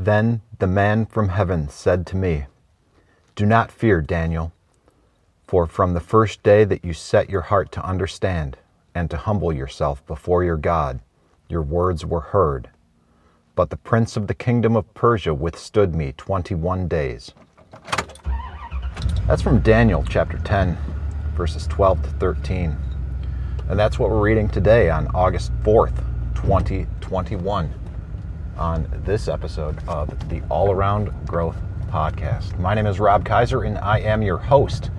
Then the man from heaven said to me, "Do not fear, Daniel, for from the first day that you set your heart to understand and to humble yourself before your God, your words were heard. But the prince of the kingdom of Persia withstood me 21 days." That's from Daniel chapter 10, verses 12 to 13. And that's what we're reading today on August 4th, 2021, on this episode of the All Around Growth Podcast. My name is Rob Kaiser, and I am your host.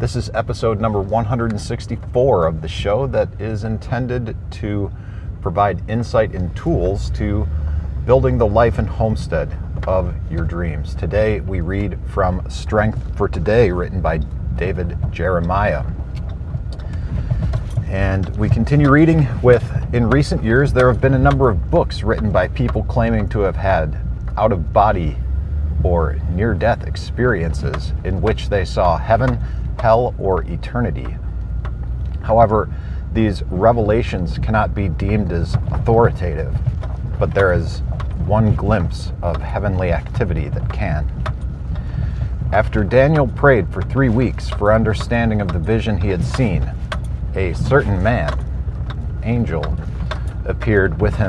This is episode number 164 of the show that is intended to provide insight and tools to building the life and homestead of your dreams. Today we read from Strength for Today, written by David Jeremiah. And we continue reading with, in recent years, there have been a number of books written by people claiming to have had out-of-body or near-death experiences in which they saw heaven, hell, or eternity. However, these revelations cannot be deemed as authoritative, but there is one glimpse of heavenly activity that can. After Daniel prayed for 3 weeks for understanding of the vision he had seen, a certain man, angel, appeared before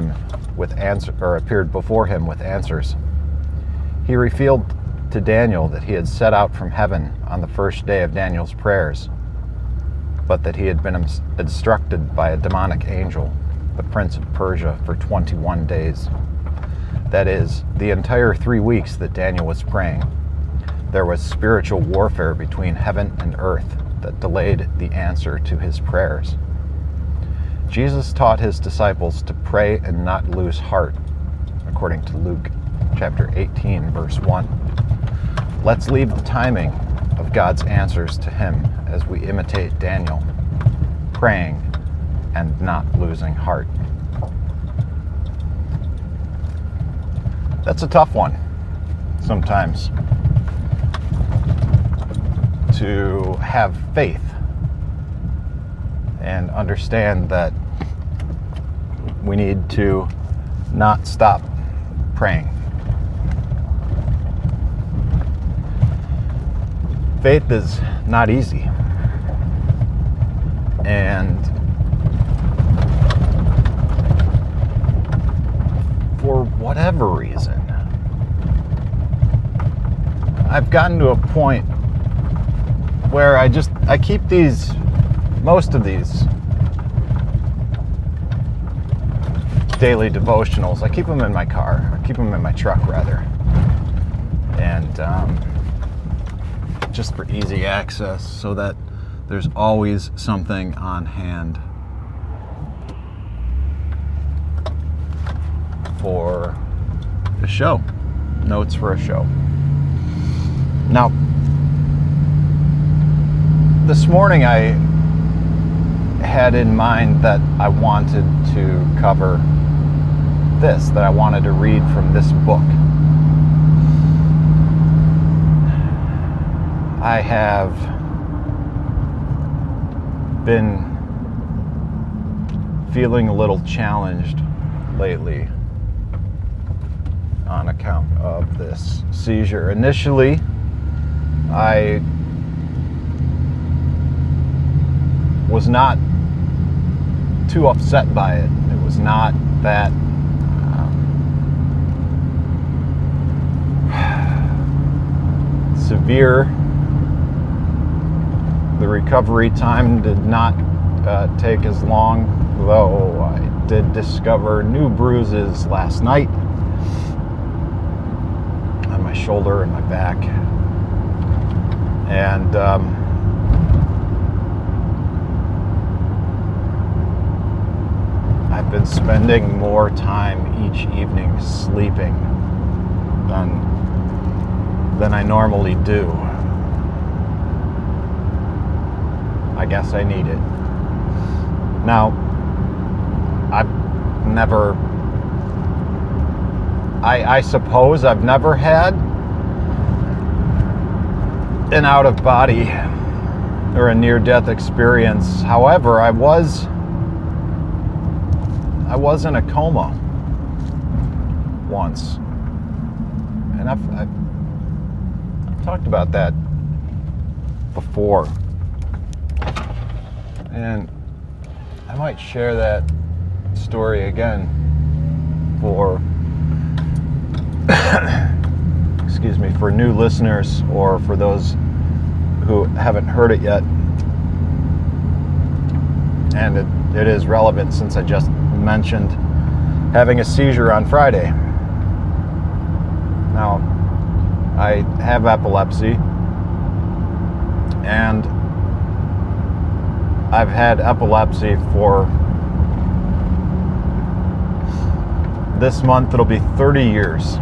him with answers. He revealed to Daniel that he had set out from heaven on the first day of Daniel's prayers, but that he had been instructed by a demonic angel, the prince of Persia, for 21 days. That is, the entire 3 weeks that Daniel was praying, there was spiritual warfare between heaven and earth that delayed the answer to his prayers. Jesus taught his disciples to pray and not lose heart, according to Luke chapter 18, verse 1. Let's leave the timing of God's answers to him as we imitate Daniel, praying and not losing heart. That's a tough one sometimes, to have faith and understand that we need to not stop praying. Faith is not easy, and for whatever reason, I've gotten to a point where I keep most of these daily devotionals. I keep them in my car. I keep them in my truck, rather. And just for easy access, so that there's always something on hand for a show. Notes for a show. Now, this morning I had in mind that I wanted to cover this, that I wanted to read from this book. I have been feeling a little challenged lately on account of this seizure. Initially, I was not too upset by it. It was not that severe. The recovery time did not take as long, though I did discover new bruises last night on my shoulder and my back. And I've been spending more time each evening sleeping than I normally do. I guess I need it. Now, I suppose I've never had an out-of-body or a near-death experience. However, I was in a coma once, And I've talked about that before. And I might share that story again for excuse me, for new listeners or for those who haven't heard it yet. And it is relevant since I just mentioned having a seizure on Friday. Now, I have epilepsy, and I've had epilepsy for this month, it'll be 30 years.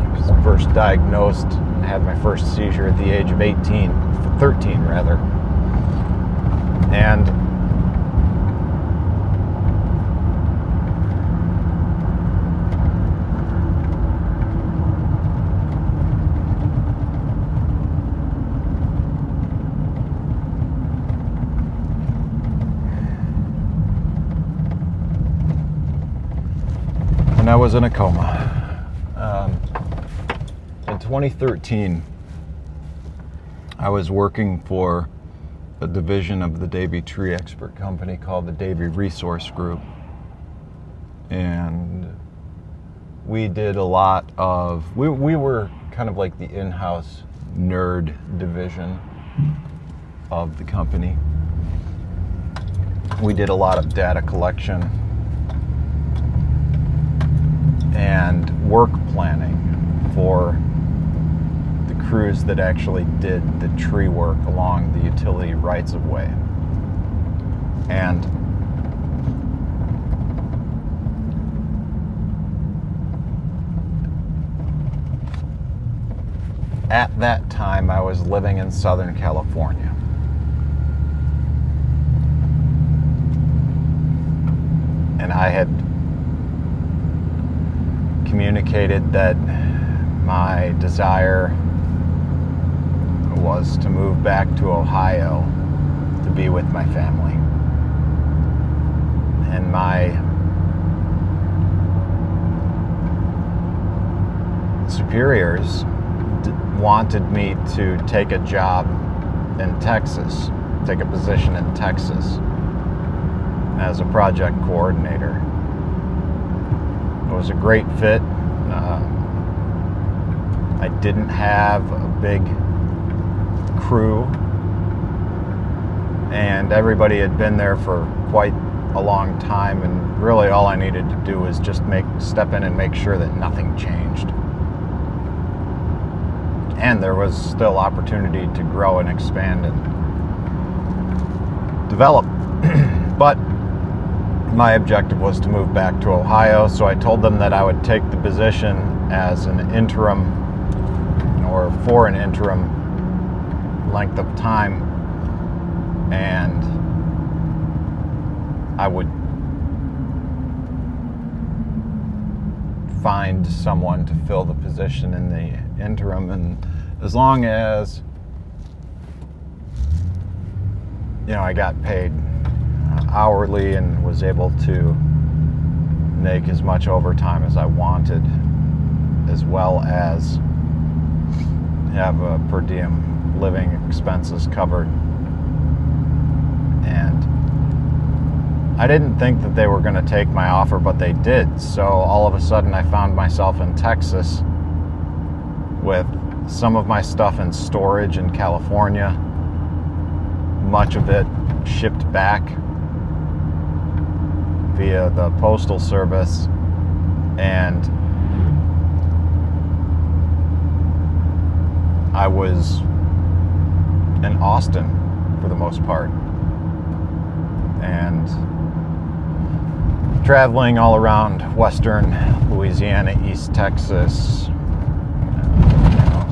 I was first diagnosed and had my first seizure at the age of 13. And I was in a coma. In 2013, I was working for a division of the Davy Tree Expert Company called the Davy Resource Group. And we did a lot of, we were kind of like the in-house nerd division of the company. We did a lot of data collection and work planning for the crews that actually did the tree work along the utility rights of way. And at that time, I was living in Southern California. And I had communicated that my desire was to move back to Ohio to be with my family. And my superiors wanted me to take a job in Texas, take a position in Texas as a project coordinator. It was a great fit. I didn't have a big crew, and everybody had been there for quite a long time, and really all I needed to do was just step in and make sure that nothing changed. And there was still opportunity to grow and expand and develop. But my objective was to move back to Ohio, so I told them that I would take the position as an interim, or for an interim length of time, and I would find someone to fill the position in the interim, and as long as, you know, I got paid hourly and was able to make as much overtime as I wanted, as well as have a per diem living expenses covered. And I didn't think that they were going to take my offer, but they did. So all of a sudden I found myself in Texas with some of my stuff in storage in California, much of it shipped back via the postal service, and I was in Austin for the most part and traveling all around western Louisiana, East Texas,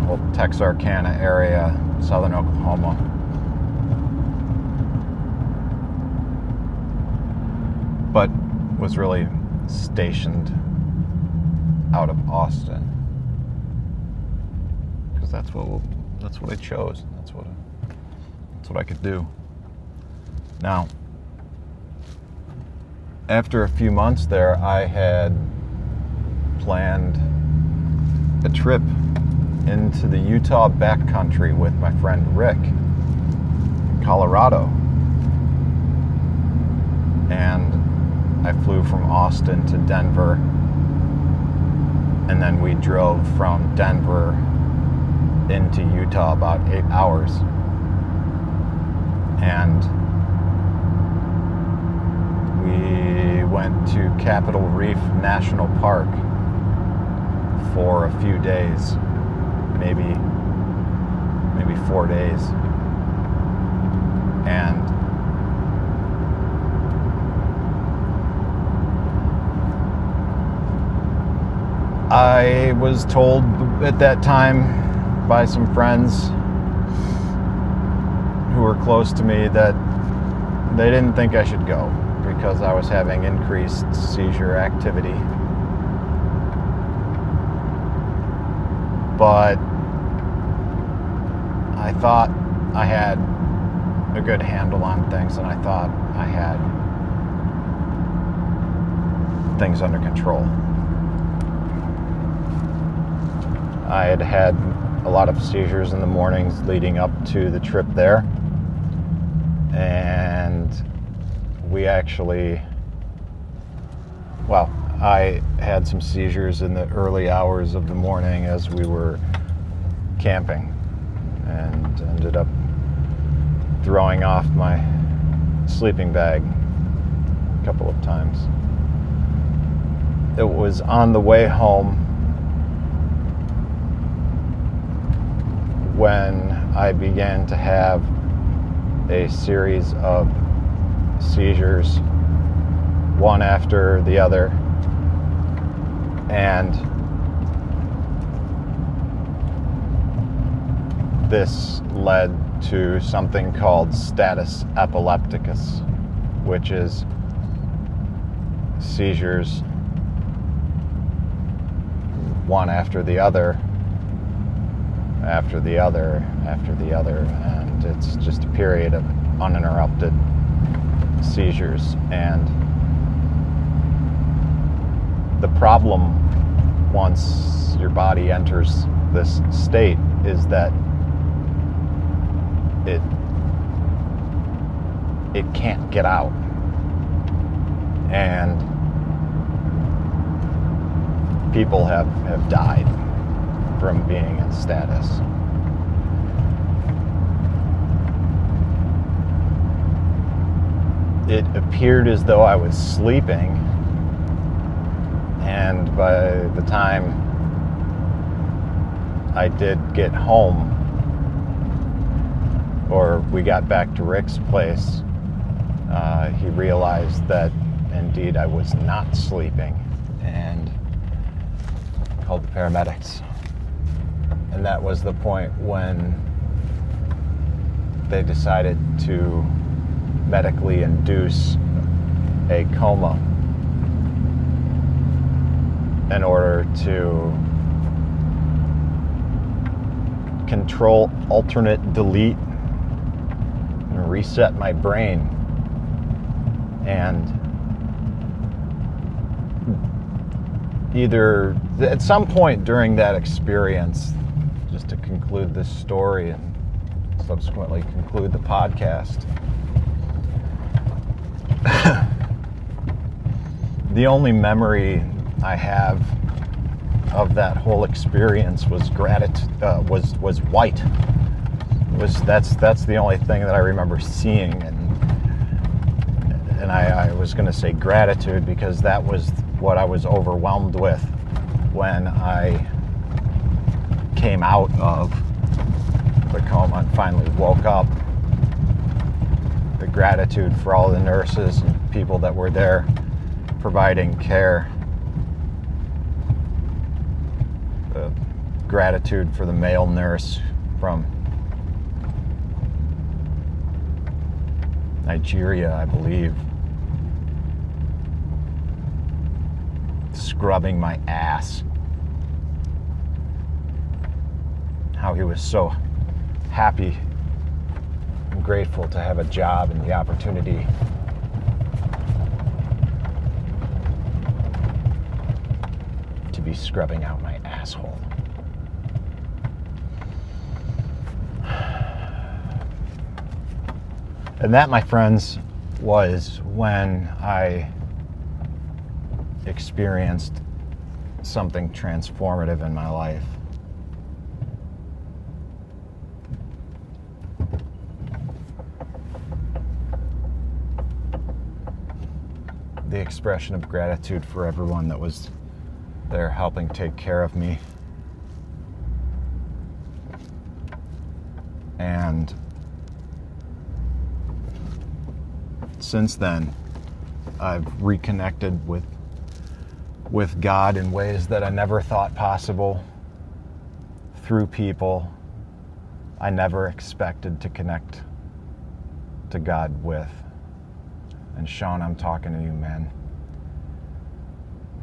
old Texarkana area, southern Oklahoma. But was really stationed out of Austin because that's what I chose. That's what I could do. Now, after a few months there, I had planned a trip into the Utah backcountry with my friend Rick in Colorado. And I flew from Austin to Denver, and then we drove from Denver into Utah about 8 hours. And we went to Capitol Reef National Park for a few days, maybe 4 days. And I was told at that time by some friends who were close to me that they didn't think I should go because I was having increased seizure activity. But I thought I had a good handle on things, and I thought I had things under control. I had had a lot of seizures in the mornings leading up to the trip there, and I had some seizures in the early hours of the morning as we were camping, and ended up throwing off my sleeping bag a couple of times. It was on the way home when I began to have a series of seizures, one after the other. And this led to something called status epilepticus, which is seizures one after the other, after the other, after the other. And it's just a period of uninterrupted seizures. And the problem, once your body enters this state, is that it can't get out. And people have died from being in status. It appeared as though I was sleeping, and by the time I did get home, or we got back to Rick's place, he realized that indeed I was not sleeping and called the paramedics. And that was the point when they decided to medically induce a coma in order to control, alternate, delete, and reset my brain. And either at some point during that experience, just to conclude this story and subsequently conclude the podcast, the only memory I have of that whole experience was gratitude. Was white. That's the only thing that I remember seeing, and I was going to say gratitude because that was what I was overwhelmed with when I came out of the coma and finally woke up. The gratitude for all the nurses and people that were there providing care. Gratitude for the male nurse from Nigeria, I believe, scrubbing my ass. How he was so happy and grateful to have a job and the opportunity. be scrubbing out my asshole. And that, my friends, was when I experienced something transformative in my life. The expression of gratitude for everyone that was there helping take care of me. And since then, I've reconnected with God in ways that I never thought possible, through people I never expected to connect to God with. And Sean, I'm talking to you, man.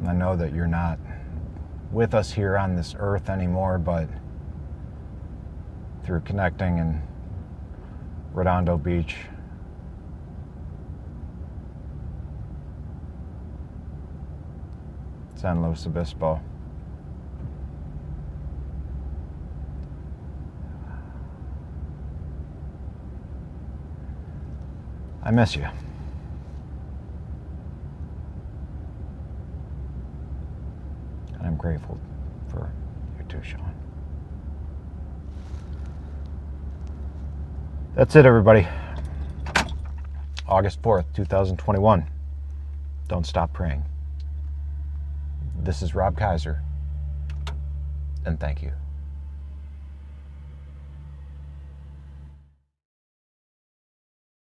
I know that you're not with us here on this earth anymore, but through connecting in Redondo Beach, San Luis Obispo, I miss you. And I'm grateful for you too, Sean. That's it, everybody. August 4th, 2021. Don't stop praying. This is Rob Kaiser, and thank you.